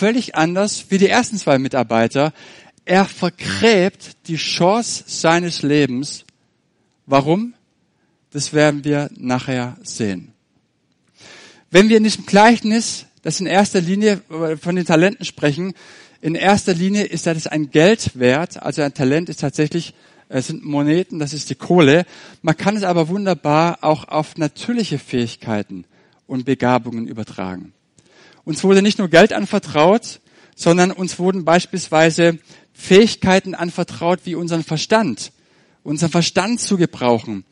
völlig anders wie die ersten zwei Mitarbeiter. Er vergräbt die Chance seines Lebens. Warum? Das werden wir nachher sehen. Wenn wir in diesem Gleichnis, das in erster Linie von den Talenten sprechen, in erster Linie ist das ein Geldwert, also ein Talent ist tatsächlich, es sind Moneten, das ist die Kohle. Man kann es aber wunderbar auch auf natürliche Fähigkeiten und Begabungen übertragen. Uns wurde nicht nur Geld anvertraut, sondern uns wurden beispielsweise Fähigkeiten anvertraut, wie unseren Verstand zu gebrauchen.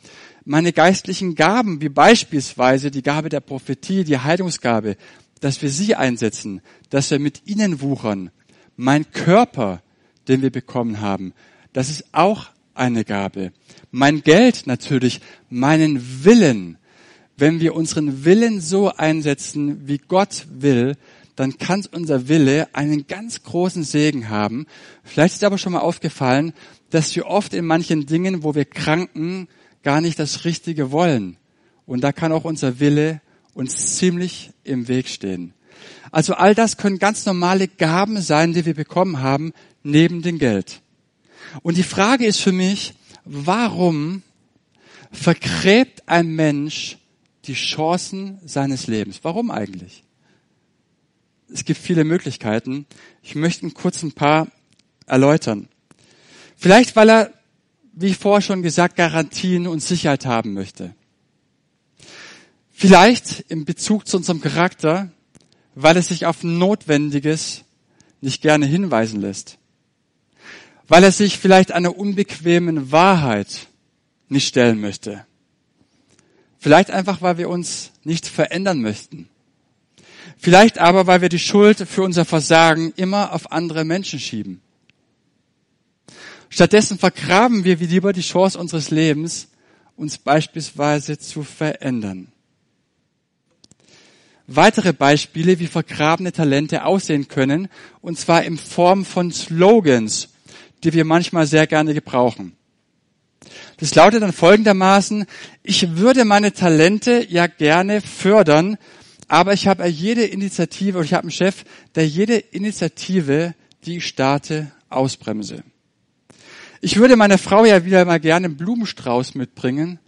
Meine geistlichen Gaben, wie beispielsweise die Gabe der Prophetie, die Heilungsgabe, dass wir sie einsetzen, dass wir mit ihnen wuchern. Mein Körper, den wir bekommen haben, das ist auch eine Gabe. Mein Geld natürlich, meinen Willen. Wenn wir unseren Willen so einsetzen, wie Gott will, dann kann unser Wille einen ganz großen Segen haben. Vielleicht ist aber schon mal aufgefallen, dass wir oft in manchen Dingen, wo wir kranken, gar nicht das Richtige wollen. Und da kann auch unser Wille uns ziemlich im Weg stehen. Also all das können ganz normale Gaben sein, die wir bekommen haben, neben dem Geld. Und die Frage ist für mich, warum vergräbt ein Mensch die Chancen seines Lebens? Warum eigentlich? Es gibt viele Möglichkeiten. Ich möchte kurz ein paar erläutern. Vielleicht, weil er, wie vorher schon gesagt, Garantien und Sicherheit haben möchte. Vielleicht in Bezug zu unserem Charakter, weil er sich auf Notwendiges nicht gerne hinweisen lässt. Weil er sich vielleicht einer unbequemen Wahrheit nicht stellen möchte. Vielleicht einfach, weil wir uns nicht verändern möchten. Vielleicht aber, weil wir die Schuld für unser Versagen immer auf andere Menschen schieben. Stattdessen vergraben wir lieber die Chance unseres Lebens, uns beispielsweise zu verändern. Weitere Beispiele, wie vergrabene Talente aussehen können, und zwar in Form von Slogans, die wir manchmal sehr gerne gebrauchen. Das lautet dann folgendermaßen: Ich würde meine Talente ja gerne fördern, aber ich habe einen Chef, der jede Initiative, die ich starte, ausbremse. Ich würde meiner Frau ja wieder mal gerne einen Blumenstrauß mitbringen,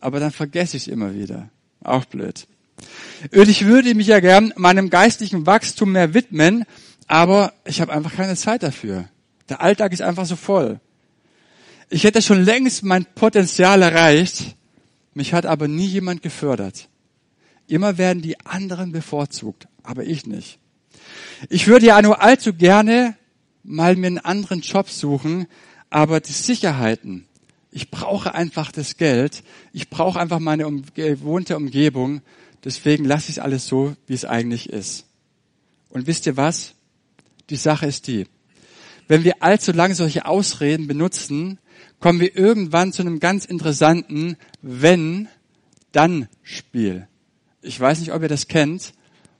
aber dann vergesse ich es immer wieder. Auch blöd. Und ich würde mich ja gern meinem geistlichen Wachstum mehr widmen, aber ich habe einfach keine Zeit dafür. Der Alltag ist einfach so voll. Ich hätte schon längst mein Potenzial erreicht, mich hat aber nie jemand gefördert. Immer werden die anderen bevorzugt, aber ich nicht. Ich würde ja nur allzu gerne mal mir einen anderen Job suchen, aber die Sicherheiten, ich brauche einfach das Geld, ich brauche einfach meine gewohnte Umgebung, deswegen lasse ich es alles so, wie es eigentlich ist. Und wisst ihr was? Die Sache ist die: Wenn wir allzu lange solche Ausreden benutzen, kommen wir irgendwann zu einem ganz interessanten Wenn-Dann-Spiel. Ich weiß nicht, ob ihr das kennt.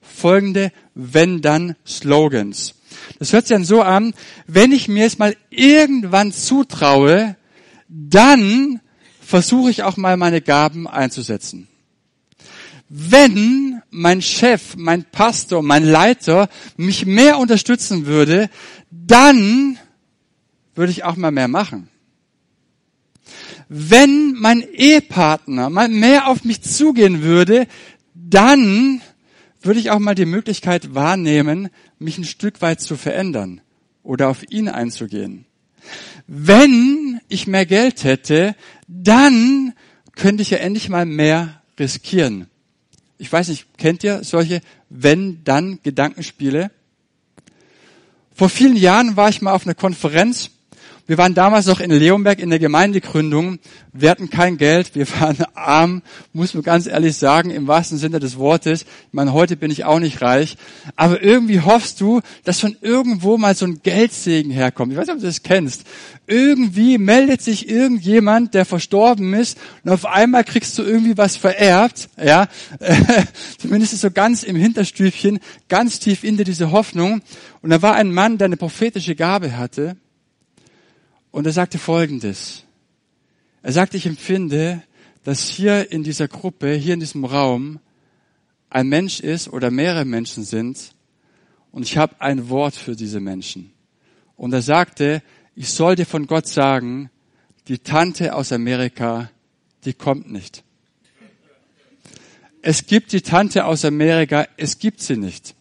Folgende Wenn-Dann-Slogans. Das hört sich dann so an: Wenn ich mir es mal irgendwann zutraue, dann versuche ich auch mal meine Gaben einzusetzen. Wenn mein Chef, mein Pastor, mein Leiter mich mehr unterstützen würde, dann würde ich auch mal mehr machen. Wenn mein Ehepartner mal mehr auf mich zugehen würde, dann würde ich auch mal die Möglichkeit wahrnehmen, mich ein Stück weit zu verändern oder auf ihn einzugehen. Wenn ich mehr Geld hätte, dann könnte ich ja endlich mal mehr riskieren. Ich weiß nicht, kennt ihr solche Wenn-Dann-Gedankenspiele? Vor vielen Jahren war ich mal auf einer Konferenz. Wir waren damals noch in Leonberg in der Gemeindegründung. Wir hatten kein Geld, wir waren arm, muss man ganz ehrlich sagen, im wahrsten Sinne des Wortes. Ich meine, heute bin ich auch nicht reich. Aber irgendwie hoffst du, dass von irgendwo mal so ein Geldsegen herkommt. Ich weiß nicht, ob du das kennst. Irgendwie meldet sich irgendjemand, der verstorben ist, und auf einmal kriegst du irgendwie was vererbt, ja. Zumindest ist so ganz im Hinterstübchen, ganz tief in dir diese Hoffnung. Und da war ein Mann, der eine prophetische Gabe hatte. Und er sagte Folgendes. Er sagte, ich empfinde, dass hier in dieser Gruppe, hier in diesem Raum, ein Mensch ist oder mehrere Menschen sind, Und ich habe ein Wort für diese Menschen. Und er sagte, ich soll dir von Gott sagen, die Tante aus Amerika, die kommt nicht. Es gibt die Tante aus Amerika, es gibt sie nicht.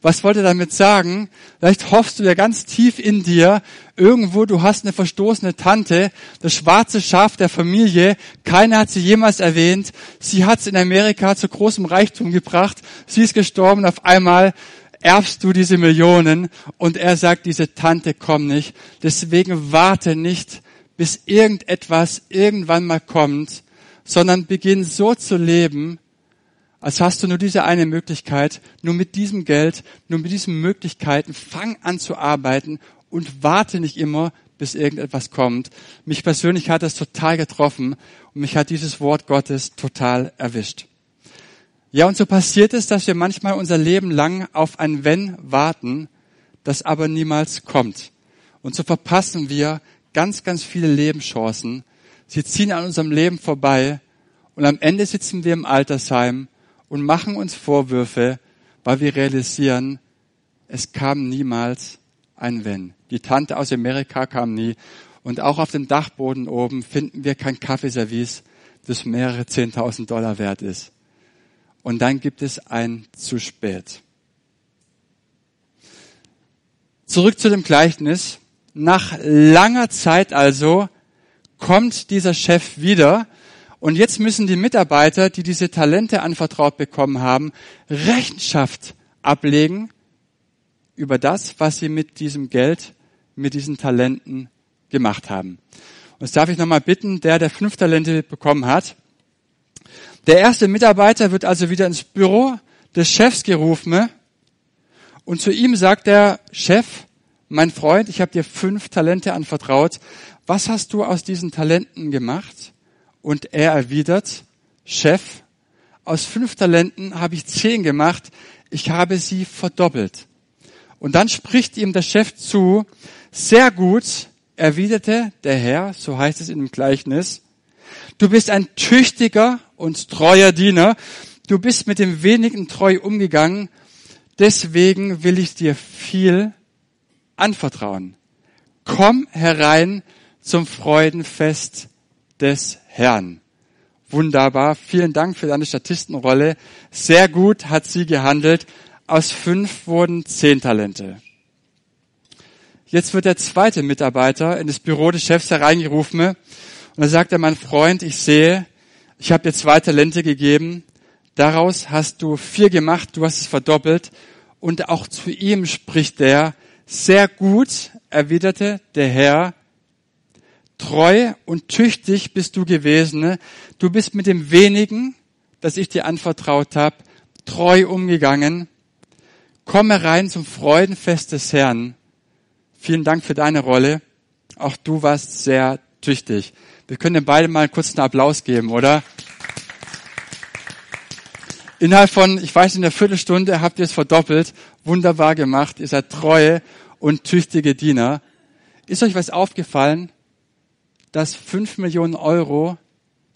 Was wollte er damit sagen? Vielleicht hoffst du ja ganz tief in dir, irgendwo du hast eine verstoßene Tante, das schwarze Schaf der Familie, keiner hat sie jemals erwähnt, sie hat es in Amerika zu großem Reichtum gebracht, sie ist gestorben, auf einmal erbst du diese Millionen und er sagt, diese Tante kommt nicht, deswegen warte nicht, bis irgendetwas irgendwann mal kommt, sondern beginn so zu leben, als hast du nur diese eine Möglichkeit, nur mit diesem Geld, nur mit diesen Möglichkeiten, fang an zu arbeiten und warte nicht immer, bis irgendetwas kommt. Mich persönlich hat das total getroffen und mich hat dieses Wort Gottes total erwischt. Ja, und so passiert es, dass wir manchmal unser Leben lang auf ein Wenn warten, das aber niemals kommt. Und so verpassen wir ganz, ganz viele Lebenschancen. Sie ziehen an unserem Leben vorbei und am Ende sitzen wir im Altersheim und machen uns Vorwürfe, weil wir realisieren, es kam niemals ein Wenn. Die Tante aus Amerika kam nie. Und auch auf dem Dachboden oben finden wir kein Kaffeeservice, das mehrere $10.000 wert ist. Und dann gibt es ein zu spät. Zurück zu dem Gleichnis. Nach langer Zeit also kommt dieser Chef wieder. Und jetzt müssen die Mitarbeiter, die diese Talente anvertraut bekommen haben, Rechenschaft ablegen über das, was sie mit diesem Geld, mit diesen Talenten gemacht haben. Und das darf ich nochmal bitten, der 5 Talente bekommen hat. Der erste Mitarbeiter wird also wieder ins Büro des Chefs gerufen und zu ihm sagt der Chef, mein Freund, ich habe dir 5 Talente anvertraut. Was hast du aus diesen Talenten gemacht? Und er erwidert, Chef, aus 5 Talenten habe ich 10 gemacht, ich habe sie verdoppelt. Und dann spricht ihm der Chef zu, sehr gut, erwiderte der Herr, so heißt es in dem Gleichnis, du bist ein tüchtiger und treuer Diener, du bist mit dem Wenigen treu umgegangen, deswegen will ich dir viel anvertrauen. Komm herein zum Freudenfest des Herrn. Wunderbar, vielen Dank für deine Statistenrolle. Sehr gut hat sie gehandelt. Aus 5 wurden 10 Talente. Jetzt wird der zweite Mitarbeiter in das Büro des Chefs hereingerufen und dann sagt er, mein Freund, ich sehe, ich habe dir 2 Talente gegeben, daraus hast du 4 gemacht, du hast es verdoppelt und auch zu ihm spricht der, sehr gut, erwiderte der Herr, treu und tüchtig bist du gewesen. Du bist mit dem Wenigen, das ich dir anvertraut habe, treu umgegangen. Komm herein zum Freudenfest des Herrn. Vielen Dank für deine Rolle. Auch du warst sehr tüchtig. Wir können den beiden mal kurz einen Applaus geben, oder? Innerhalb von, ich weiß nicht, einer Viertelstunde habt ihr es verdoppelt. Wunderbar gemacht. Ihr seid treue und tüchtige Diener. Ist euch was aufgefallen? Dass 5 Millionen Euro,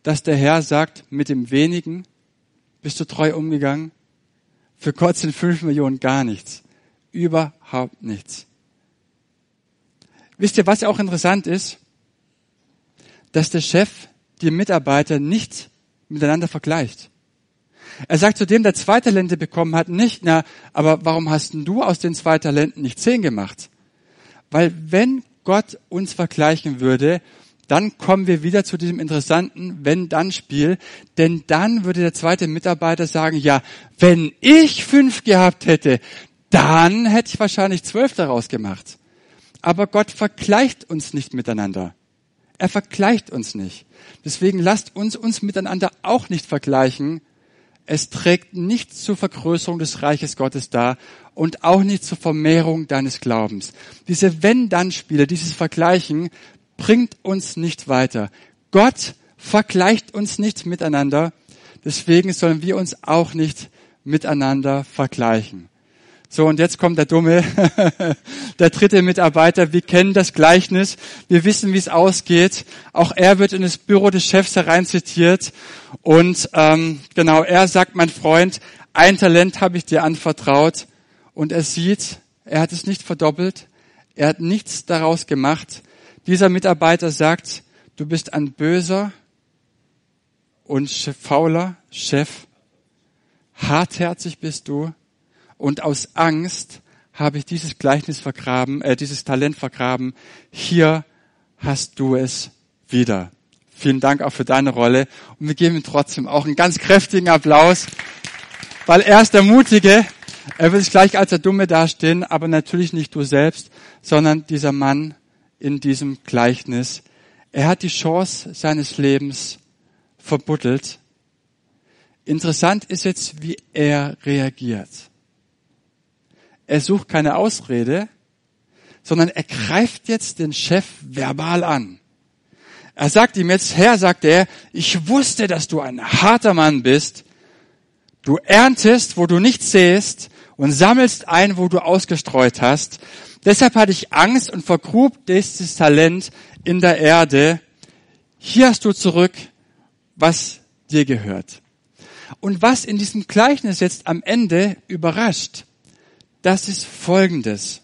dass der Herr sagt, mit dem Wenigen bist du treu umgegangen. Für Gott sind 5 Millionen gar nichts. Überhaupt nichts. Wisst ihr, was auch interessant ist? Dass der Chef die Mitarbeiter nicht miteinander vergleicht. Er sagt zu dem, der 2 Talente bekommen hat, nicht, na, aber warum hast denn du aus den 2 Talenten nicht 10 gemacht? Weil wenn Gott uns vergleichen würde, dann kommen wir wieder zu diesem interessanten Wenn-Dann-Spiel. Denn dann würde der zweite Mitarbeiter sagen, ja, wenn ich 5 gehabt hätte, dann hätte ich wahrscheinlich 12 daraus gemacht. Aber Gott vergleicht uns nicht miteinander. Er vergleicht uns nicht. Deswegen lasst uns miteinander auch nicht vergleichen. Es trägt nicht zur Vergrößerung des Reiches Gottes dar und auch nicht zur Vermehrung deines Glaubens. Diese Wenn-Dann-Spiele, dieses Vergleichen, bringt uns nicht weiter. Gott vergleicht uns nicht miteinander, deswegen sollen wir uns auch nicht miteinander vergleichen. So, und jetzt kommt der Dumme, der dritte Mitarbeiter. Wir kennen das Gleichnis, wir wissen, wie es ausgeht. Auch er wird in das Büro des Chefs hereinzitiert und genau, er sagt, mein Freund, ein Talent habe ich dir anvertraut und er sieht, er hat es nicht verdoppelt, er hat nichts daraus gemacht. Dieser Mitarbeiter sagt, du bist ein böser und fauler Chef, hartherzig bist du und aus Angst habe ich dieses Gleichnis vergraben, dieses Talent vergraben. Hier hast du es wieder. Vielen Dank auch für deine Rolle. Und wir geben ihm trotzdem auch einen ganz kräftigen Applaus, weil er ist der Mutige. Er will sich gleich als der Dumme dastehen, aber natürlich nicht du selbst, sondern dieser Mann in diesem Gleichnis. Er hat die Chance seines Lebens verbuddelt. Interessant ist jetzt, wie er reagiert. Er sucht keine Ausrede, sondern er greift jetzt den Chef verbal an. Er sagt ihm jetzt, Herr, sagt er, ich wusste, dass du ein harter Mann bist. Du erntest, wo du nicht säst und sammelst ein, wo du ausgestreut hast. Deshalb hatte ich Angst und vergrub dieses Talent in der Erde. Hier hast du zurück, was dir gehört. Und was in diesem Gleichnis jetzt am Ende überrascht, das ist Folgendes.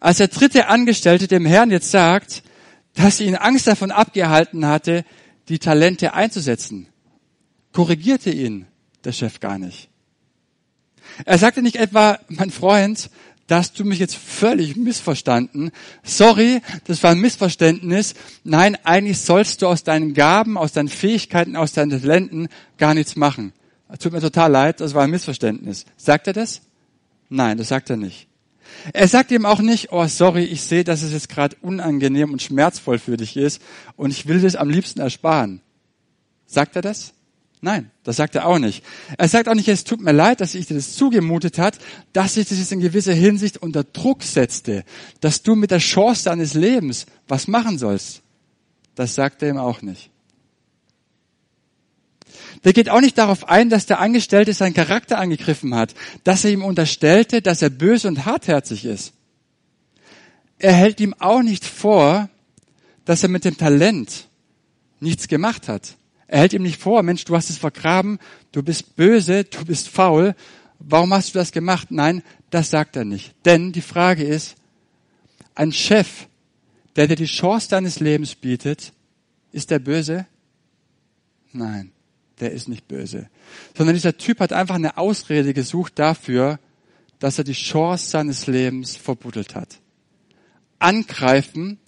Als der dritte Angestellte dem Herrn jetzt sagt, dass ihn Angst davon abgehalten hatte, die Talente einzusetzen, korrigierte ihn der Chef gar nicht. Er sagte nicht etwa, mein Freund, da hast du mich jetzt völlig missverstanden. Sorry, das war ein Missverständnis. Nein, eigentlich sollst du aus deinen Gaben, aus deinen Fähigkeiten, aus deinen Talenten gar nichts machen. Tut mir total leid, das war ein Missverständnis. Sagt er das? Nein, das sagt er nicht. Er sagt ihm auch nicht, oh sorry, ich sehe, dass es jetzt gerade unangenehm und schmerzvoll für dich ist und ich will das am liebsten ersparen. Sagt er das? Nein, das sagt er auch nicht. Er sagt auch nicht, es tut mir leid, dass ich dir das zugemutet hat, dass ich dich jetzt in gewisser Hinsicht unter Druck setzte, dass du mit der Chance deines Lebens was machen sollst. Das sagt er ihm auch nicht. Der geht auch nicht darauf ein, dass der Angestellte seinen Charakter angegriffen hat, dass er ihm unterstellte, dass er böse und hartherzig ist. Er hält ihm auch nicht vor, dass er mit dem Talent nichts gemacht hat. Er hält ihm nicht vor, Mensch, du hast es vergraben, du bist böse, du bist faul, warum hast du das gemacht? Nein, das sagt er nicht. Denn die Frage ist, ein Chef, der dir die Chance deines Lebens bietet, ist der böse? Nein. Der ist nicht böse, sondern dieser Typ hat einfach eine Ausrede gesucht dafür, dass er die Chance seines Lebens verbuddelt hat. Angreifen,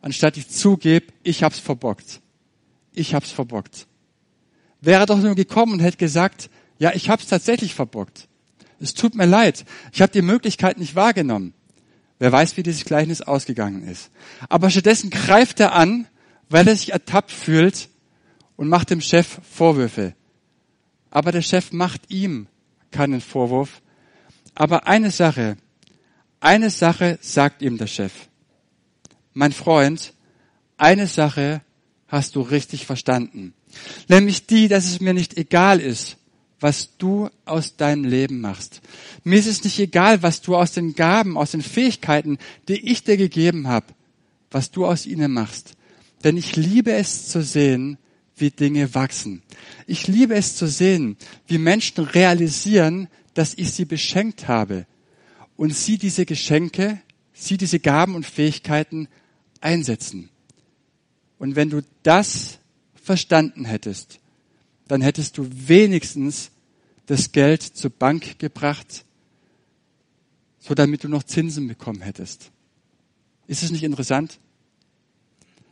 anstatt ich zugebe, ich hab's verbockt. Ich hab's verbockt. Wäre doch nur gekommen und hätte gesagt, ja, ich hab's tatsächlich verbockt. Es tut mir leid, ich habe die Möglichkeit nicht wahrgenommen. Wer weiß, wie dieses Gleichnis ausgegangen ist. Aber stattdessen greift er an, weil er sich ertappt fühlt, und macht dem Chef Vorwürfe. Aber der Chef macht ihm keinen Vorwurf. Aber eine Sache sagt ihm der Chef. Mein Freund, eine Sache hast du richtig verstanden. Nämlich die, dass es mir nicht egal ist, was du aus deinem Leben machst. Mir ist es nicht egal, was du aus den Gaben, aus den Fähigkeiten, die ich dir gegeben habe, was du aus ihnen machst. Denn ich liebe es zu sehen, wie Dinge wachsen. Ich liebe es zu sehen, wie Menschen realisieren, dass ich sie beschenkt habe und sie diese Geschenke, sie diese Gaben und Fähigkeiten einsetzen. Und wenn du das verstanden hättest, dann hättest du wenigstens das Geld zur Bank gebracht, so damit du noch Zinsen bekommen hättest. Ist es nicht interessant?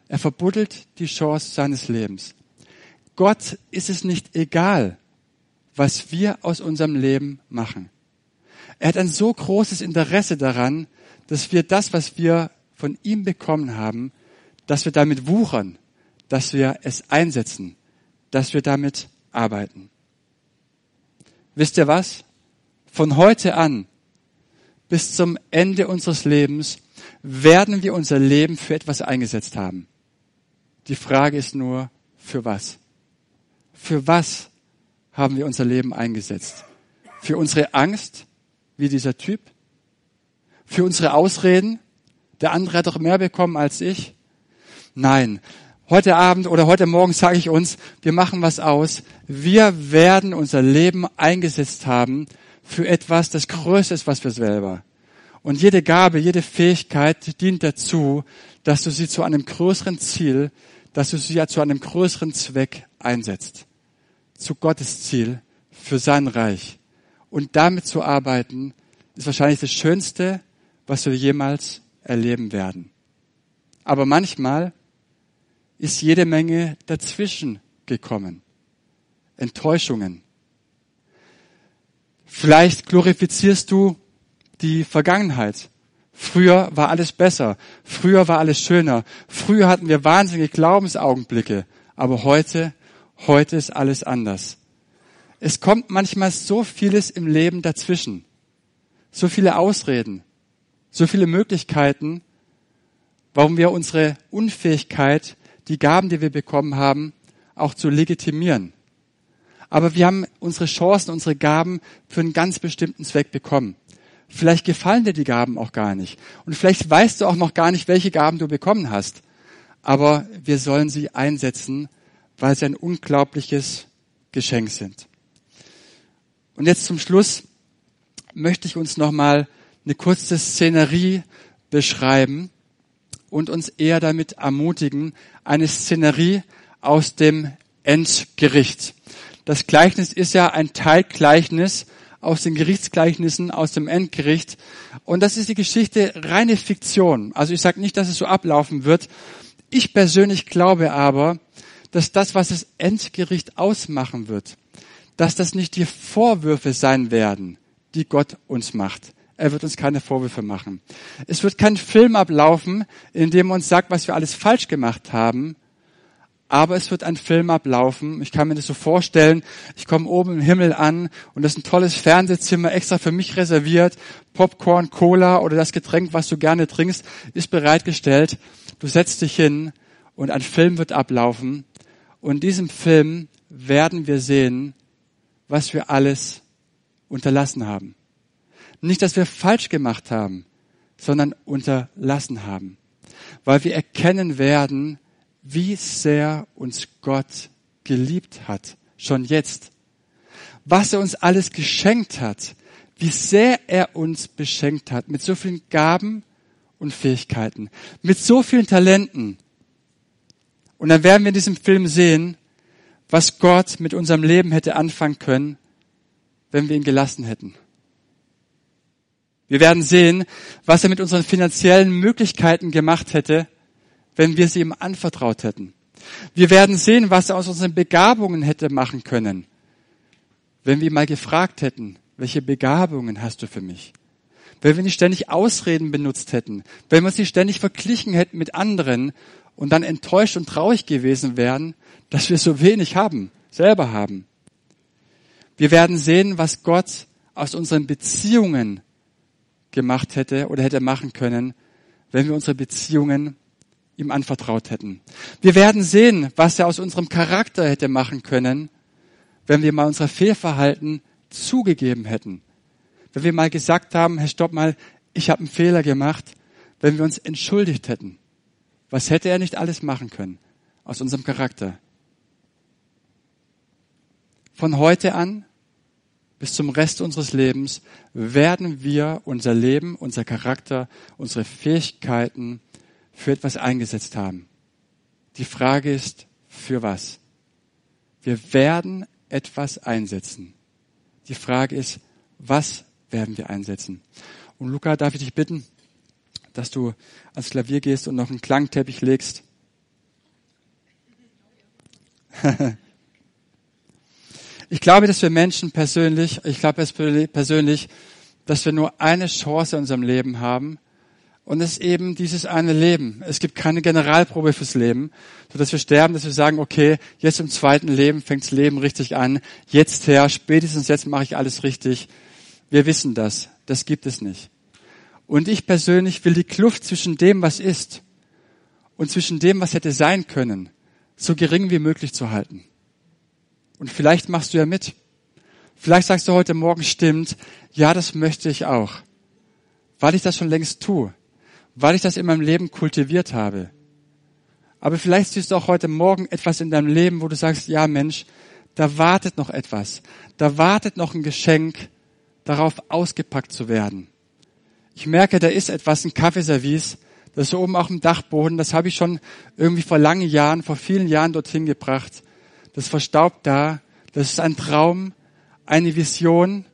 Er verbuddelt die Chance seines Lebens. Gott ist es nicht egal, was wir aus unserem Leben machen. Er hat ein so großes Interesse daran, dass wir das, was wir von ihm bekommen haben, dass wir damit wuchern, dass wir es einsetzen, dass wir damit arbeiten. Wisst ihr was? Von heute an bis zum Ende unseres Lebens werden wir unser Leben für etwas eingesetzt haben. Die Frage ist nur, für was? Für was haben wir unser Leben eingesetzt? Für unsere Angst, wie dieser Typ? Für unsere Ausreden? Der andere hat doch mehr bekommen als ich? Nein. Heute Abend oder heute Morgen sage ich uns, wir machen was aus. Wir werden unser Leben eingesetzt haben für etwas, das größer ist, was wir selber. Und jede Gabe, jede Fähigkeit dient dazu, dass du sie zu einem größeren Ziel, dass du sie ja zu einem größeren Zweck einsetzt. Zu Gottes Ziel, für sein Reich. Und damit zu arbeiten, ist wahrscheinlich das Schönste, was wir jemals erleben werden. Aber manchmal ist jede Menge dazwischen gekommen. Enttäuschungen. Vielleicht glorifizierst du die Vergangenheit. Früher war alles besser. Früher war alles schöner. Früher hatten wir wahnsinnige Glaubensaugenblicke. Aber heute ist alles anders. Es kommt manchmal so vieles im Leben dazwischen. So viele Ausreden. So viele Möglichkeiten, warum wir unsere Unfähigkeit, die Gaben, die wir bekommen haben, auch zu legitimieren. Aber wir haben unsere Chancen, unsere Gaben für einen ganz bestimmten Zweck bekommen. Vielleicht gefallen dir die Gaben auch gar nicht. Und vielleicht weißt du auch noch gar nicht, welche Gaben du bekommen hast. Aber wir sollen sie einsetzen, weil sie ein unglaubliches Geschenk sind. Und jetzt zum Schluss möchte ich uns nochmal eine kurze Szenerie beschreiben und uns eher damit ermutigen, eine Szenerie aus dem Endgericht. Das Gleichnis ist ja ein Teilgleichnis aus den Gerichtsgleichnissen, aus dem Endgericht. Und das ist die Geschichte, reine Fiktion. Also ich sage nicht, dass es so ablaufen wird. Ich persönlich glaube aber, dass das, was das Endgericht ausmachen wird, dass das nicht die Vorwürfe sein werden, die Gott uns macht. Er wird uns keine Vorwürfe machen. Es wird kein Film ablaufen, in dem er uns sagt, was wir alles falsch gemacht haben. Aber es wird ein Film ablaufen. Ich kann mir das so vorstellen. Ich komme oben im Himmel an und das ist ein tolles Fernsehzimmer, extra für mich reserviert. Popcorn, Cola oder das Getränk, was du gerne trinkst, ist bereitgestellt. Du setzt dich hin und ein Film wird ablaufen. Und in diesem Film werden wir sehen, was wir alles unterlassen haben. Nicht, dass wir falsch gemacht haben, sondern unterlassen haben. Weil wir erkennen werden, wie sehr uns Gott geliebt hat, schon jetzt. Was er uns alles geschenkt hat, wie sehr er uns beschenkt hat, mit so vielen Gaben und Fähigkeiten, mit so vielen Talenten. Und dann werden wir in diesem Film sehen, was Gott mit unserem Leben hätte anfangen können, wenn wir ihn gelassen hätten. Wir werden sehen, was er mit unseren finanziellen Möglichkeiten gemacht hätte, wenn wir sie ihm anvertraut hätten. Wir werden sehen, was er aus unseren Begabungen hätte machen können, wenn wir ihn mal gefragt hätten, welche Begabungen hast du für mich? Wenn wir nicht ständig Ausreden benutzt hätten, wenn wir uns nicht ständig verglichen hätten mit anderen und dann enttäuscht und traurig gewesen wären, dass wir so wenig haben, selber haben. Wir werden sehen, was Gott aus unseren Beziehungen gemacht hätte oder hätte machen können, wenn wir unsere Beziehungen ihm anvertraut hätten. Wir werden sehen, was er aus unserem Charakter hätte machen können, wenn wir mal unser Fehlverhalten zugegeben hätten. Wenn wir mal gesagt haben, Herr, stopp mal, ich habe einen Fehler gemacht, wenn wir uns entschuldigt hätten. Was hätte er nicht alles machen können aus unserem Charakter? Von heute an bis zum Rest unseres Lebens werden wir unser Leben, unser Charakter, unsere Fähigkeiten für etwas eingesetzt haben. Die Frage ist, für was? Wir werden etwas einsetzen. Die Frage ist, was werden wir einsetzen? Und Luca, darf ich dich bitten, dass du ans Klavier gehst und noch einen Klangteppich legst? Ich glaube, dass wir Menschen persönlich, dass wir nur eine Chance in unserem Leben haben, und es ist eben dieses eine Leben. Es gibt keine Generalprobe fürs Leben, sodass wir sterben, dass wir sagen, okay, jetzt im zweiten Leben fängt das Leben richtig an. Jetzt, Herr, spätestens jetzt mache ich alles richtig. Wir wissen das. Das gibt es nicht. Und ich persönlich will die Kluft zwischen dem, was ist, und zwischen dem, was hätte sein können, so gering wie möglich zu halten. Und vielleicht machst du ja mit. Vielleicht sagst du heute Morgen, stimmt, ja, das möchte ich auch. Weil ich das schon längst tue. Weil ich das in meinem Leben kultiviert habe. Aber vielleicht siehst du auch heute Morgen etwas in deinem Leben, wo du sagst, ja Mensch, da wartet noch etwas. Da wartet noch ein Geschenk, darauf ausgepackt zu werden. Ich merke, da ist etwas, ein Kaffeeservice, das ist oben auf dem Dachboden, das habe ich schon irgendwie vor vielen Jahren dorthin gebracht. Das verstaubt da, das ist ein Traum, eine Vision,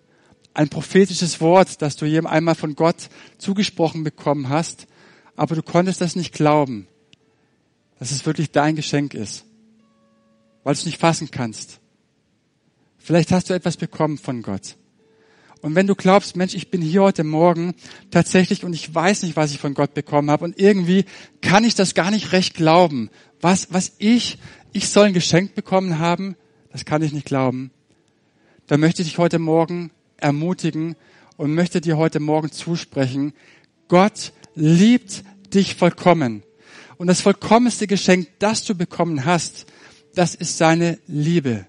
ein prophetisches Wort, das du jedem einmal von Gott zugesprochen bekommen hast, aber du konntest das nicht glauben, dass es wirklich dein Geschenk ist, weil du es nicht fassen kannst. Vielleicht hast du etwas bekommen von Gott. Und wenn du glaubst, Mensch, ich bin hier heute Morgen tatsächlich und ich weiß nicht, was ich von Gott bekommen habe und irgendwie kann ich das gar nicht recht glauben. Ich soll ein Geschenk bekommen haben, das kann ich nicht glauben. Dann möchte ich dich heute Morgen ermutigen und möchte dir heute Morgen zusprechen, Gott liebt dich vollkommen. Und das vollkommenste Geschenk, das du bekommen hast, das ist seine Liebe.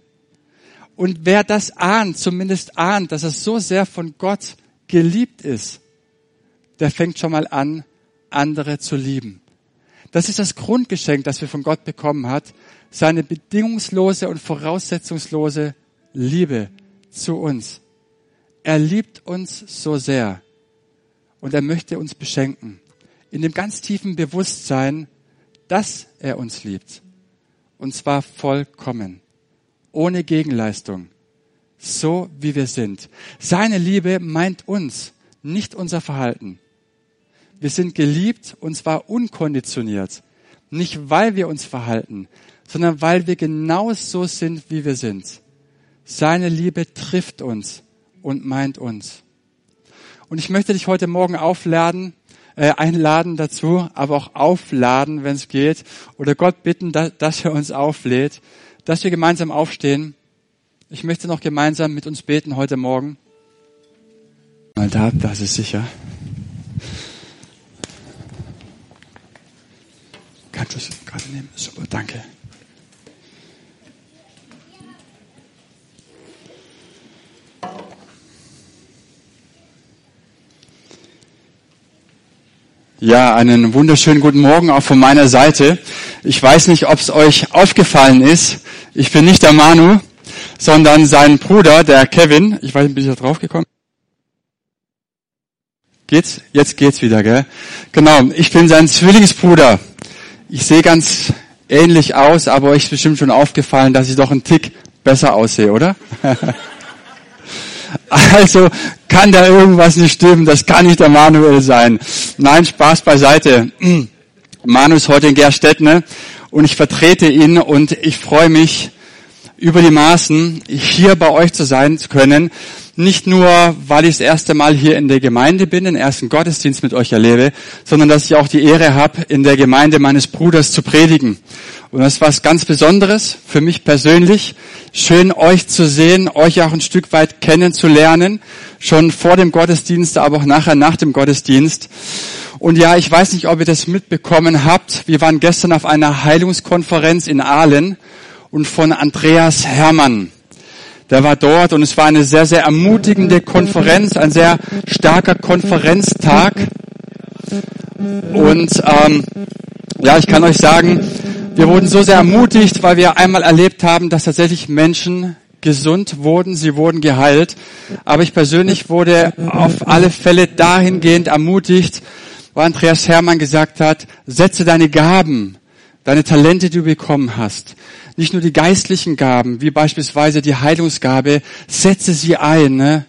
Und wer das ahnt, zumindest ahnt, dass er so sehr von Gott geliebt ist, der fängt schon mal an, andere zu lieben. Das ist das Grundgeschenk, das wir von Gott bekommen hat, seine bedingungslose und voraussetzungslose Liebe zu uns. Er liebt uns so sehr und er möchte uns beschenken, in dem ganz tiefen Bewusstsein, dass er uns liebt, und zwar vollkommen. Ohne Gegenleistung, so wie wir sind. Seine Liebe meint uns, nicht unser Verhalten. Wir sind geliebt und zwar unkonditioniert. Nicht, weil wir uns verhalten, sondern weil wir genau so sind, wie wir sind. Seine Liebe trifft uns und meint uns. Und ich möchte dich heute Morgen einladen dazu, aber auch aufladen, wenn es geht, oder Gott bitten, dass er uns auflädt, dass wir gemeinsam aufstehen. Ich möchte noch gemeinsam mit uns beten heute Morgen. Mal da, das ist sicher. Kannst du es gerade nehmen? Super, danke. Ja, einen wunderschönen guten Morgen auch von meiner Seite. Ich weiß nicht, ob es euch aufgefallen ist. Ich bin nicht der Manu, sondern sein Bruder, der Kevin. Ich weiß nicht, bin ich da drauf gekommen? Geht's? Jetzt geht's wieder, gell? Genau, ich bin sein Zwillingsbruder. Ich sehe ganz ähnlich aus, aber euch ist bestimmt schon aufgefallen, dass ich doch einen Tick besser aussehe, oder? Also kann da irgendwas nicht stimmen, das kann nicht der Manuel sein. Nein, Spaß beiseite. Manu ist heute in Gerstetten und ich vertrete ihn und ich freue mich über die Maßen, hier bei euch zu sein zu können. Nicht nur, weil ich das erste Mal hier in der Gemeinde bin, den ersten Gottesdienst mit euch erlebe, sondern dass ich auch die Ehre habe, in der Gemeinde meines Bruders zu predigen. Und das ist was ganz Besonderes für mich persönlich. Schön, euch zu sehen, euch auch ein Stück weit kennenzulernen, schon vor dem Gottesdienst, aber auch nachher nach dem Gottesdienst. Und ja, ich weiß nicht, ob ihr das mitbekommen habt. Wir waren gestern auf einer Heilungskonferenz in Aalen und von Andreas Herrmann. Der war dort und es war eine sehr, sehr ermutigende Konferenz, ein sehr starker Konferenztag. Und ich kann euch sagen, wir wurden so sehr ermutigt, weil wir einmal erlebt haben, dass tatsächlich Menschen gesund wurden, sie wurden geheilt. Aber ich persönlich wurde auf alle Fälle dahingehend ermutigt, weil Andreas Herrmann gesagt hat, setze deine Gaben, deine Talente, die du bekommen hast, nicht nur die geistlichen Gaben, wie beispielsweise die Heilungsgabe, setze sie ein, ne,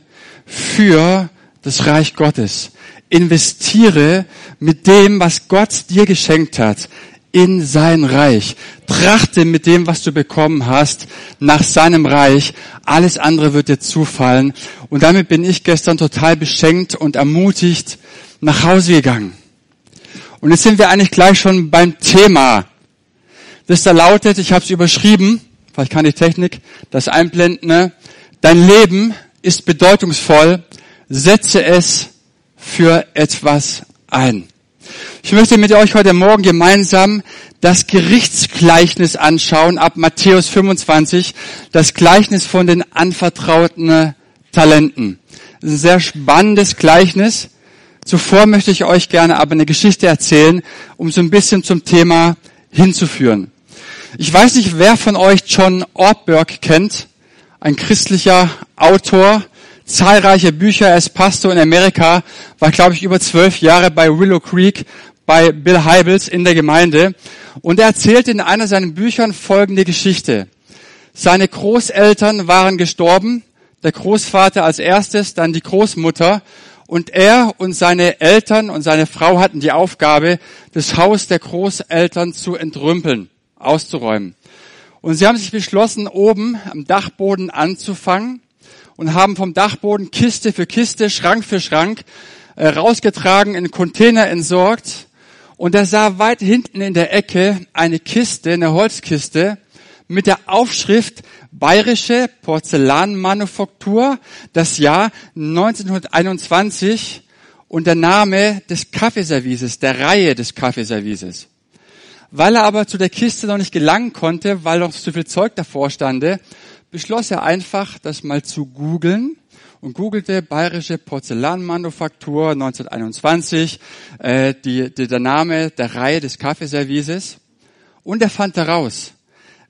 für das Reich Gottes. Investiere mit dem, was Gott dir geschenkt hat, in sein Reich. Trachte mit dem, was du bekommen hast, nach seinem Reich. Alles andere wird dir zufallen. Und damit bin ich gestern total beschenkt und ermutigt nach Hause gegangen. Und jetzt sind wir eigentlich gleich schon beim Thema. Das da lautet, ich habe es überschrieben, vielleicht kann die Technik das einblenden, ne? Dein Leben ist bedeutungsvoll, setze es für etwas ein. Ich möchte mit euch heute Morgen gemeinsam das Gerichtsgleichnis anschauen, ab Matthäus 25, das Gleichnis von den anvertrauten Talenten. Das ist ein sehr spannendes Gleichnis. Zuvor möchte ich euch gerne aber eine Geschichte erzählen, um so ein bisschen zum Thema hinzuführen. Ich weiß nicht, wer von euch John Ortberg kennt, ein christlicher Autor, zahlreiche Bücher. Er ist Pastor in Amerika, war, glaube ich, über 12 Jahre bei Willow Creek, bei Bill Hybels in der Gemeinde. Und er erzählt in einer seiner Büchern folgende Geschichte. Seine Großeltern waren gestorben, der Großvater als erstes, dann die Großmutter. Und er und seine Eltern und seine Frau hatten die Aufgabe, das Haus der Großeltern zu entrümpeln, auszuräumen. Und sie haben sich beschlossen, oben am Dachboden anzufangen und haben vom Dachboden Kiste für Kiste, Schrank für Schrank rausgetragen, in Container entsorgt. Und er sah weit hinten in der Ecke eine Kiste, eine Holzkiste, mit der Aufschrift Bayerische Porzellanmanufaktur, das Jahr 1921 und der Name des Kaffeeservices, der Reihe des Kaffeeservices. Weil er aber zu der Kiste noch nicht gelangen konnte, weil noch zu viel Zeug davor stande, beschloss er einfach, das mal zu googeln und googelte Bayerische Porzellanmanufaktur 1921, der Name der Reihe des Kaffeeservices, und er fand heraus,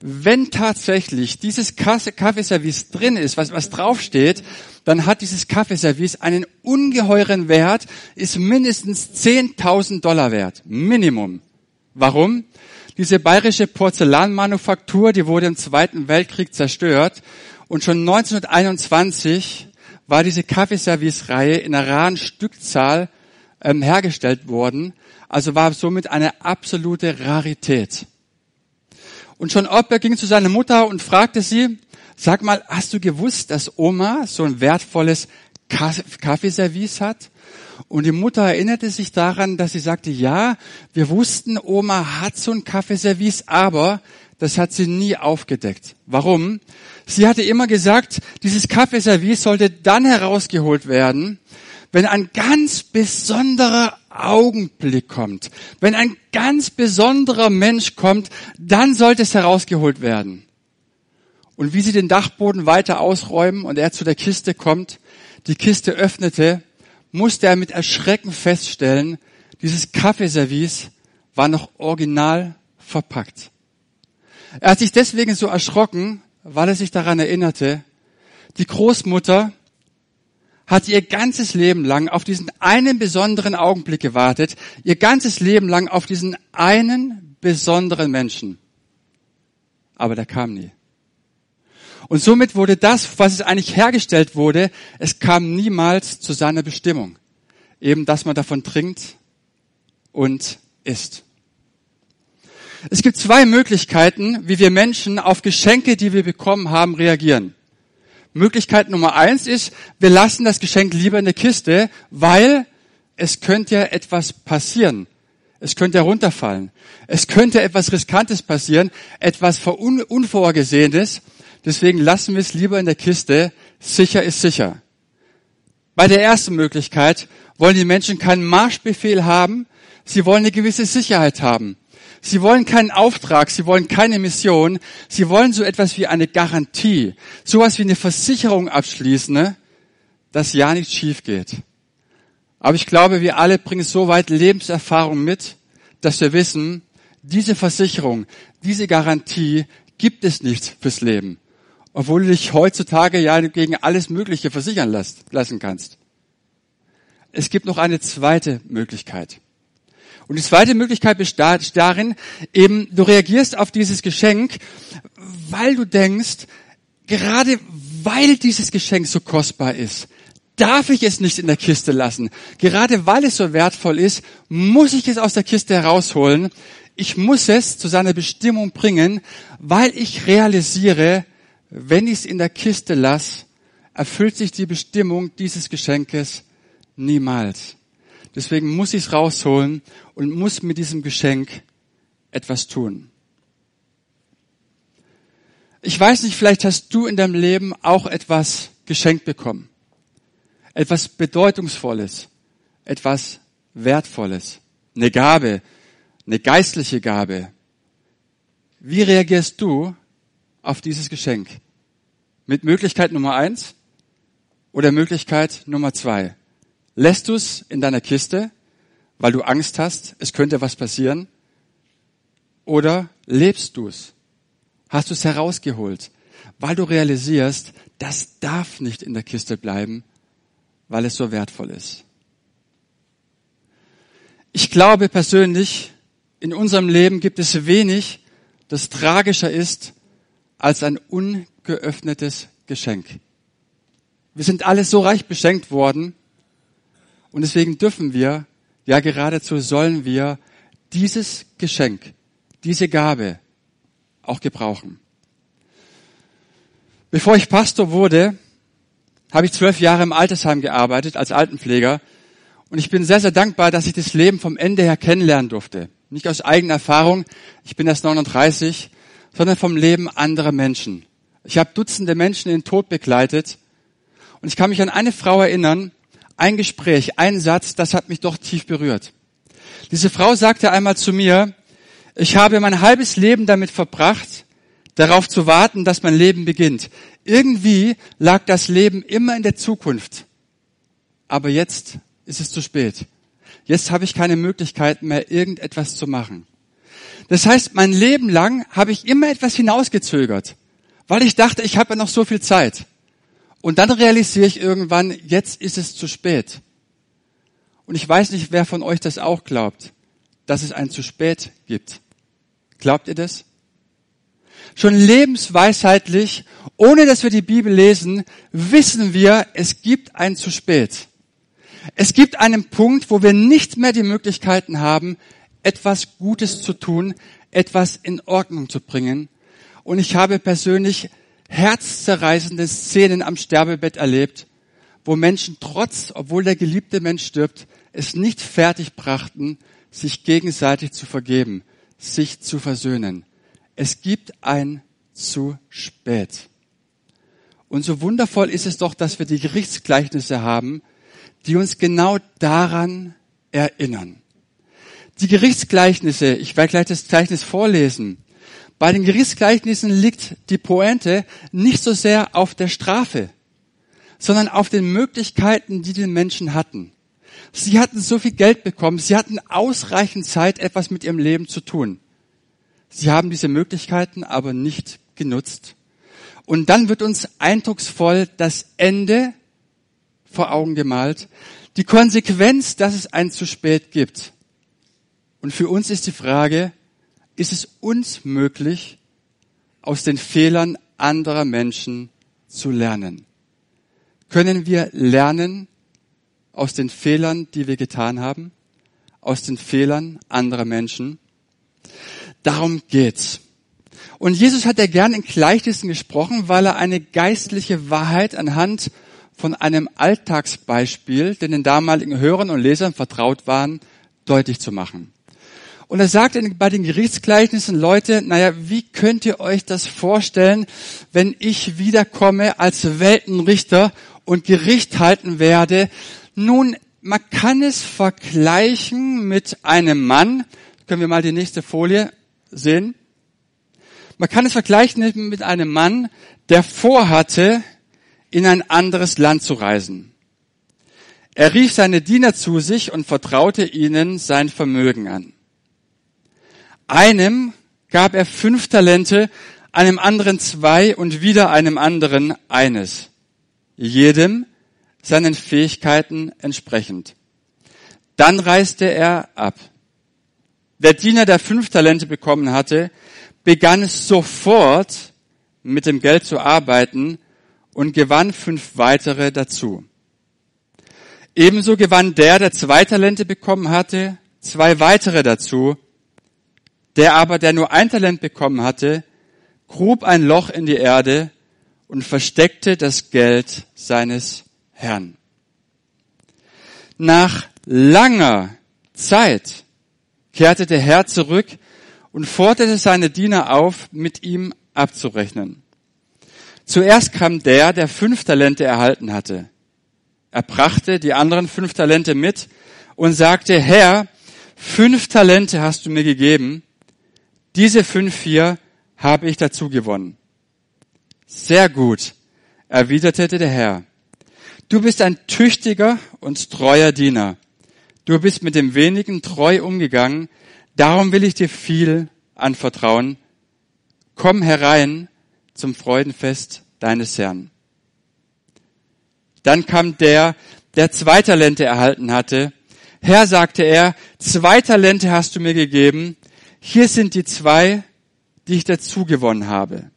wenn tatsächlich dieses Kaffeeservice drin ist, was draufsteht, dann hat dieses Kaffeeservice einen ungeheuren Wert, ist mindestens $10.000 wert, Minimum. Warum? Diese Bayerische Porzellanmanufaktur, die wurde im Zweiten Weltkrieg zerstört, und schon 1921 war diese Kaffeeservice-Reihe in einer raren Stückzahl hergestellt worden, also war somit eine absolute Rarität. Und John Ortberg ging zu seiner Mutter und fragte sie, sag mal, hast du gewusst, dass Oma so ein wertvolles Kaffeeservice hat? Und die Mutter erinnerte sich daran, dass sie sagte, ja, wir wussten, Oma hat so ein Kaffeeservice, aber das hat sie nie aufgedeckt. Warum? Sie hatte immer gesagt, dieses Kaffeeservice sollte dann herausgeholt werden, wenn ein ganz besonderer Augenblick kommt, wenn ein ganz besonderer Mensch kommt, dann sollte es herausgeholt werden. Und wie sie den Dachboden weiter ausräumen und er zu der Kiste kommt, die Kiste öffnete, musste er mit Erschrecken feststellen, dieses Kaffeeservice war noch original verpackt. Er hat sich deswegen so erschrocken, weil er sich daran erinnerte, die Großmutter hat ihr ganzes Leben lang auf diesen einen besonderen Augenblick gewartet, ihr ganzes Leben lang auf diesen einen besonderen Menschen. Aber der kam nie. Und somit wurde das, was es eigentlich hergestellt wurde, es kam niemals zu seiner Bestimmung. Eben, dass man davon trinkt und isst. Es gibt zwei Möglichkeiten, wie wir Menschen auf Geschenke, die wir bekommen haben, reagieren. Möglichkeit Nummer 1 ist, wir lassen das Geschenk lieber in der Kiste, weil es könnte ja etwas passieren. Es könnte herunterfallen. Es könnte etwas Riskantes passieren, etwas Unvorhergesehenes. Deswegen lassen wir es lieber in der Kiste. Sicher ist sicher. Bei der ersten Möglichkeit wollen die Menschen keinen Marschbefehl haben. Sie wollen eine gewisse Sicherheit haben. Sie wollen keinen Auftrag, sie wollen keine Mission, sie wollen so etwas wie eine Garantie, sowas wie eine Versicherung abschließen, ne? Dass ja nichts schief geht. Aber ich glaube, wir alle bringen so weit Lebenserfahrung mit, dass wir wissen, diese Versicherung, diese Garantie gibt es nicht fürs Leben, obwohl du dich heutzutage ja gegen alles Mögliche versichern lassen kannst. Es gibt noch eine zweite Möglichkeit. Und die zweite Möglichkeit besteht darin, eben du reagierst auf dieses Geschenk, weil du denkst, gerade weil dieses Geschenk so kostbar ist, darf ich es nicht in der Kiste lassen. Gerade weil es so wertvoll ist, muss ich es aus der Kiste herausholen. Ich muss es zu seiner Bestimmung bringen, weil ich realisiere, wenn ich es in der Kiste lasse, erfüllt sich die Bestimmung dieses Geschenkes niemals. Deswegen muss ich es rausholen und muss mit diesem Geschenk etwas tun. Ich weiß nicht, vielleicht hast du in deinem Leben auch etwas geschenkt bekommen. Etwas Bedeutungsvolles, etwas Wertvolles, eine Gabe, eine geistliche Gabe. Wie reagierst du auf dieses Geschenk? Mit Möglichkeit Nummer 1 oder Möglichkeit Nummer 2? Lässt du es in deiner Kiste, weil du Angst hast, es könnte was passieren? Oder lebst du es? Hast du es herausgeholt? weil du realisierst, das darf nicht in der Kiste bleiben, weil es so wertvoll ist. Ich glaube persönlich, in unserem Leben gibt es wenig, das tragischer ist als ein ungeöffnetes Geschenk. Wir sind alle so reich beschenkt worden und deswegen dürfen wir, ja geradezu sollen wir, dieses Geschenk, diese Gabe auch gebrauchen. Bevor ich Pastor wurde, habe ich 12 Jahre im Altersheim gearbeitet als Altenpfleger und ich bin sehr, sehr dankbar, dass ich das Leben vom Ende her kennenlernen durfte. Nicht aus eigener Erfahrung, ich bin erst 39, sondern vom Leben anderer Menschen. Ich habe Dutzende Menschen in den Tod begleitet und ich kann mich an eine Frau erinnern, ein Gespräch, ein Satz, das hat mich doch tief berührt. Diese Frau sagte einmal zu mir, ich habe mein halbes Leben damit verbracht, darauf zu warten, dass mein Leben beginnt. Irgendwie lag das Leben immer in der Zukunft. Aber jetzt ist es zu spät. Jetzt habe ich keine Möglichkeit mehr, irgendetwas zu machen. Das heißt, mein Leben lang habe ich immer etwas hinausgezögert, weil ich dachte, ich habe ja noch so viel Zeit. Und dann realisiere ich irgendwann, jetzt ist es zu spät. Und ich weiß nicht, wer von euch das auch glaubt, dass es ein zu spät gibt. Glaubt ihr das? Schon lebensweisheitlich, ohne dass wir die Bibel lesen, wissen wir, es gibt ein zu spät. Es gibt einen Punkt, wo wir nicht mehr die Möglichkeiten haben, etwas Gutes zu tun, etwas in Ordnung zu bringen. Und ich habe persönlich herzzerreißende Szenen am Sterbebett erlebt, wo Menschen trotz, obwohl der geliebte Mensch stirbt, es nicht fertig brachten, sich gegenseitig zu vergeben, sich zu versöhnen. Es gibt ein zu spät. Und so wundervoll ist es doch, dass wir die Gerichtsgleichnisse haben, die uns genau daran erinnern. Die Gerichtsgleichnisse, ich werde gleich das Gleichnis vorlesen. Bei den Gerichtsgleichnissen liegt die Pointe nicht so sehr auf der Strafe, sondern auf den Möglichkeiten, die die Menschen hatten. Sie hatten so viel Geld bekommen, sie hatten ausreichend Zeit, etwas mit ihrem Leben zu tun. Sie haben diese Möglichkeiten aber nicht genutzt. Und dann wird uns eindrucksvoll das Ende vor Augen gemalt, die Konsequenz, dass es ein zu spät gibt. Und für uns ist die Frage, ist es uns möglich, aus den Fehlern anderer Menschen zu lernen? Können wir lernen aus den Fehlern, die wir getan haben, aus den Fehlern anderer Menschen? Darum geht's. Und Jesus hat ja gern in Gleichnissen gesprochen, weil er eine geistliche Wahrheit anhand von einem Alltagsbeispiel, den den damaligen Hörern und Lesern vertraut waren, deutlich zu machen. Und er sagt bei den Gerichtsgleichnissen, Leute, naja, wie könnt ihr euch das vorstellen, wenn ich wiederkomme als Weltenrichter und Gericht halten werde? Nun, man kann es vergleichen mit einem Mann. Können wir mal die nächste Folie sehen? Man kann es vergleichen mit einem Mann, der vorhatte, in ein anderes Land zu reisen. Er rief seine Diener zu sich und vertraute ihnen sein Vermögen an. Einem gab er 5 Talente, einem anderen 2 und wieder einem anderen 1. Jedem seinen Fähigkeiten entsprechend. Dann reiste er ab. Der Diener, der 5 Talente bekommen hatte, begann sofort mit dem Geld zu arbeiten und gewann 5 weitere dazu. Ebenso gewann der 2 Talente bekommen hatte, 2 weitere dazu. Der nur 1 Talent bekommen hatte, grub ein Loch in die Erde und versteckte das Geld seines Herrn. Nach langer Zeit kehrte der Herr zurück und forderte seine Diener auf, mit ihm abzurechnen. Zuerst kam der 5 Talente erhalten hatte. Er brachte die anderen 5 Talente mit und sagte, Herr, 5 Talente hast du mir gegeben, diese 5 hier habe ich dazu gewonnen. Sehr gut, erwiderte der Herr. Du bist ein tüchtiger und treuer Diener. Du bist mit dem Wenigen treu umgegangen, darum will ich dir viel anvertrauen. Komm herein zum Freudenfest deines Herrn. Dann kam der, der 2 Talente erhalten hatte. Herr, sagte er, 2 Talente hast du mir gegeben. Hier sind die 2, die ich dazu gewonnen habe.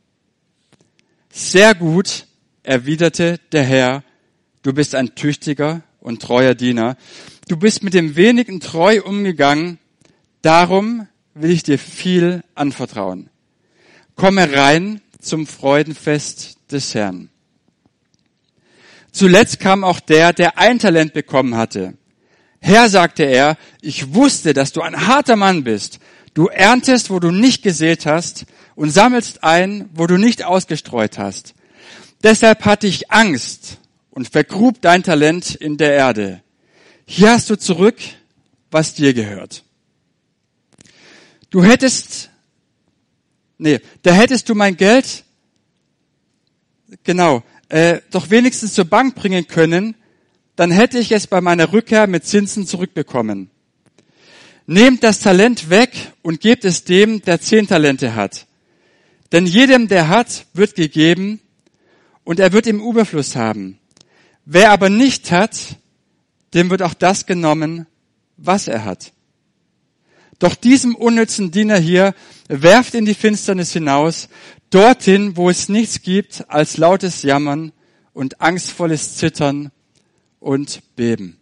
Sehr gut, erwiderte der Herr, du bist ein tüchtiger und treuer Diener. Du bist mit dem Wenigen treu umgegangen, darum will ich dir viel anvertrauen. Komm herein zum Freudenfest des Herrn. Zuletzt kam auch der, der 1 Talent bekommen hatte. Herr, sagte er, ich wusste, dass du ein harter Mann bist. Du erntest, wo du nicht gesät hast, und sammelst ein, wo du nicht ausgestreut hast. Deshalb hatte ich Angst und vergrub dein Talent in der Erde. Hier hast du zurück, was dir gehört. Da hättest du mein Geld, doch wenigstens zur Bank bringen können, dann hätte ich es bei meiner Rückkehr mit Zinsen zurückbekommen. Nehmt das Talent weg und gebt es dem, der 10 Talente hat. Denn jedem, der hat, wird gegeben und er wird im Überfluss haben. Wer aber nicht hat, dem wird auch das genommen, was er hat. Doch diesem unnützen Diener hier werft in die Finsternis hinaus, dorthin, wo es nichts gibt als lautes Jammern und angstvolles Zittern und Beben.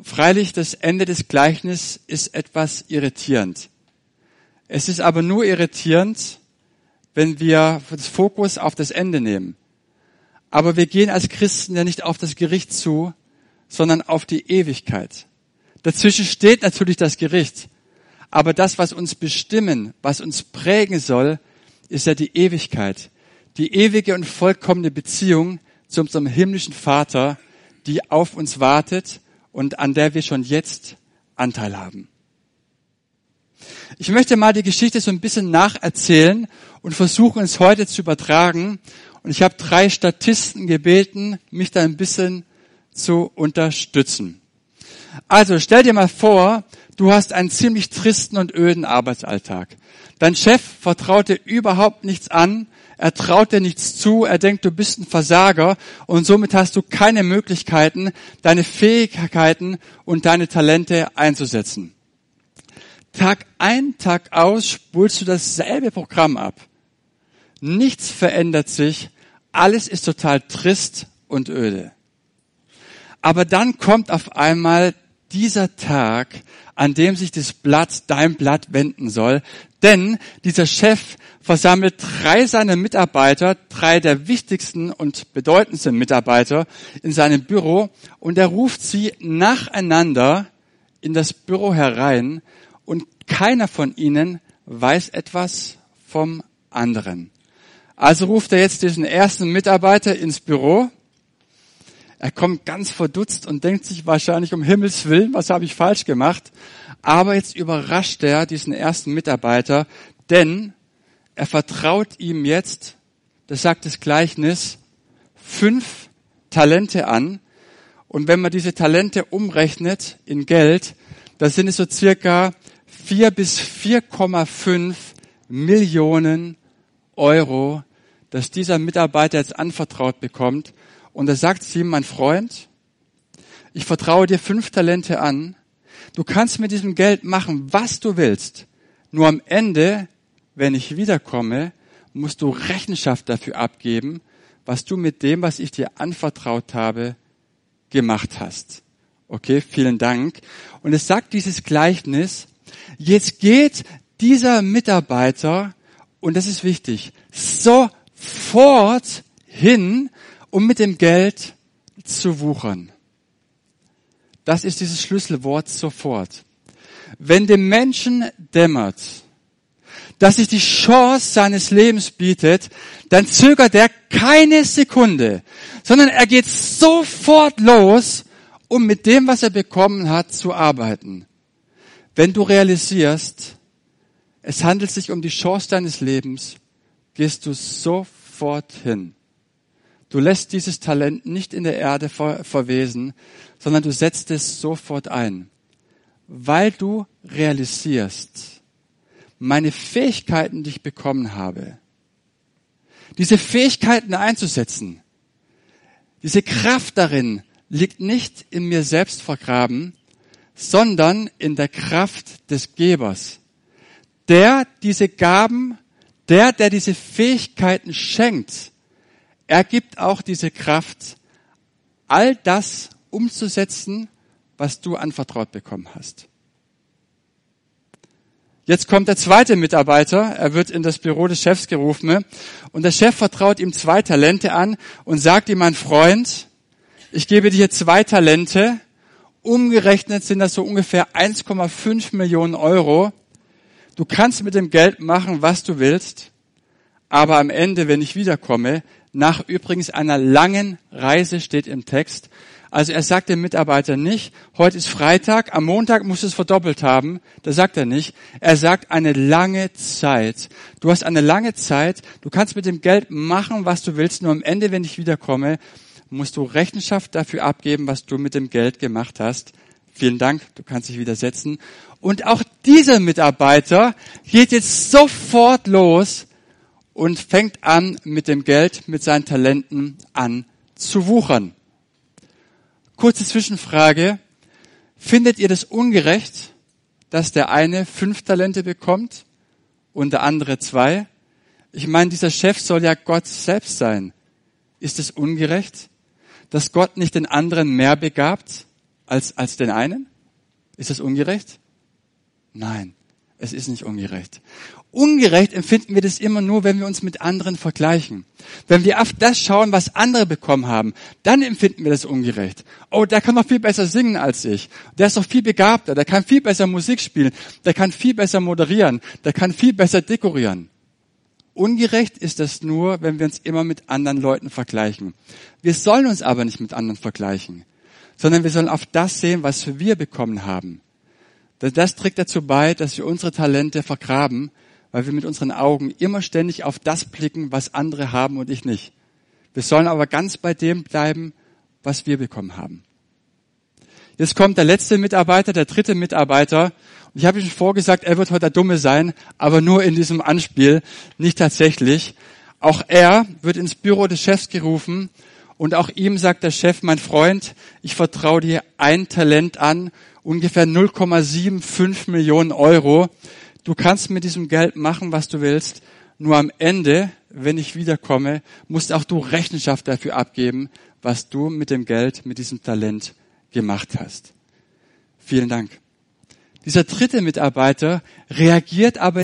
Freilich, das Ende des Gleichnisses ist etwas irritierend. Es ist aber nur irritierend, wenn wir das Fokus auf das Ende nehmen. Aber wir gehen als Christen ja nicht auf das Gericht zu, sondern auf die Ewigkeit. Dazwischen steht natürlich das Gericht. Aber das, was uns bestimmen, was uns prägen soll, ist ja die Ewigkeit. Die ewige und vollkommene Beziehung zu unserem himmlischen Vater, die auf uns wartet und an der wir schon jetzt Anteil haben. Ich möchte mal die Geschichte so ein bisschen nacherzählen und versuchen, es heute zu übertragen. Und ich habe 3 Statisten gebeten, mich da ein bisschen zu unterstützen. Also stell dir mal vor, du hast einen ziemlich tristen und öden Arbeitsalltag. Dein Chef vertraut dir überhaupt nichts an, er traut dir nichts zu, er denkt, du bist ein Versager und somit hast du keine Möglichkeiten, deine Fähigkeiten und deine Talente einzusetzen. Tag ein, Tag aus spulst du dasselbe Programm ab. Nichts verändert sich, alles ist total trist und öde. Aber dann kommt auf einmal dieser Tag, an dem sich das Blatt, dein Blatt, wenden soll. Denn dieser Chef versammelt 3 seiner Mitarbeiter, 3 der wichtigsten und bedeutendsten Mitarbeiter in seinem Büro und er ruft sie nacheinander in das Büro herein und keiner von ihnen weiß etwas vom anderen. Also ruft er jetzt diesen ersten Mitarbeiter ins Büro. Er kommt ganz verdutzt und denkt sich wahrscheinlich, um Himmels Willen, was habe ich falsch gemacht? Aber jetzt überrascht er diesen ersten Mitarbeiter, denn er vertraut ihm jetzt, das sagt das Gleichnis, 5 Talente an. Und wenn man diese Talente umrechnet in Geld, da sind es so circa 4 bis 4,5 Millionen Euro, dass dieser Mitarbeiter jetzt anvertraut bekommt. Und da sagt sie ihm, mein Freund, ich vertraue dir 5 Talente an. Du kannst mit diesem Geld machen, was du willst. Nur am Ende, wenn ich wiederkomme, musst du Rechenschaft dafür abgeben, was du mit dem, was ich dir anvertraut habe, gemacht hast. Okay, vielen Dank. Und es sagt dieses Gleichnis, jetzt geht dieser Mitarbeiter, und das ist wichtig, sofort hin, um mit dem Geld zu wuchern. Das ist dieses Schlüsselwort sofort. Wenn dem Menschen dämmert, dass sich die Chance seines Lebens bietet, dann zögert er keine Sekunde, sondern er geht sofort los, um mit dem, was er bekommen hat, zu arbeiten. Wenn du realisierst, es handelt sich um die Chance deines Lebens, gehst du sofort hin. Du lässt dieses Talent nicht in der Erde verwesen, sondern du setzt es sofort ein, weil du realisierst, meine Fähigkeiten, die ich bekommen habe, diese Fähigkeiten einzusetzen, diese Kraft darin liegt nicht in mir selbst vergraben, sondern in der Kraft des Gebers. Der diese Gaben, der diese Fähigkeiten schenkt, er gibt auch diese Kraft, all das umzusetzen, was du anvertraut bekommen hast. Jetzt kommt der zweite Mitarbeiter, er wird in das Büro des Chefs gerufen und der Chef vertraut ihm 2 Talente an und sagt ihm, mein Freund, ich gebe dir 2 Talente, umgerechnet sind das so ungefähr 1,5 Millionen Euro. Du kannst mit dem Geld machen, was du willst, aber am Ende, wenn ich wiederkomme, nach übrigens einer langen Reise steht im Text, also er sagt dem Mitarbeiter nicht, heute ist Freitag, am Montag musst du es verdoppelt haben. Das sagt er nicht. Er sagt eine lange Zeit. Du hast eine lange Zeit, du kannst mit dem Geld machen, was du willst, nur am Ende, wenn ich wiederkomme, musst du Rechenschaft dafür abgeben, was du mit dem Geld gemacht hast. Vielen Dank, du kannst dich wieder setzen. Und auch dieser Mitarbeiter geht jetzt sofort los und fängt an, mit dem Geld, mit seinen Talenten an zu wuchern. Kurze Zwischenfrage. Findet ihr das ungerecht, dass der eine 5 Talente bekommt und der andere 2? Ich meine, dieser Chef soll ja Gott selbst sein. Ist es ungerecht, dass Gott nicht den anderen mehr begabt als den einen? Ist das ungerecht? Nein, es ist nicht ungerecht. Ungerecht empfinden wir das immer nur, wenn wir uns mit anderen vergleichen. Wenn wir auf das schauen, was andere bekommen haben, dann empfinden wir das ungerecht. Oh, der kann doch viel besser singen als ich. Der ist doch viel begabter. Der kann viel besser Musik spielen. Der kann viel besser moderieren. Der kann viel besser dekorieren. Ungerecht ist das nur, wenn wir uns immer mit anderen Leuten vergleichen. Wir sollen uns aber nicht mit anderen vergleichen, sondern wir sollen auf das sehen, was wir bekommen haben. Das trägt dazu bei, dass wir unsere Talente vergraben, weil wir mit unseren Augen immer ständig auf das blicken, was andere haben und ich nicht. Wir sollen aber ganz bei dem bleiben, was wir bekommen haben. Jetzt kommt der letzte Mitarbeiter, der dritte Mitarbeiter. Und ich habe ihm schon vorgesagt, er wird heute der Dumme sein, aber nur in diesem Anspiel, nicht tatsächlich. Auch er wird ins Büro des Chefs gerufen und auch ihm sagt der Chef, mein Freund, ich vertraue dir 1 Talent an, ungefähr 0,75 Millionen Euro. Du kannst mit diesem Geld machen, was du willst, nur am Ende, wenn ich wiederkomme, musst auch du Rechenschaft dafür abgeben, was du mit dem Geld, mit diesem Talent gemacht hast. Vielen Dank. Dieser dritte Mitarbeiter reagiert aber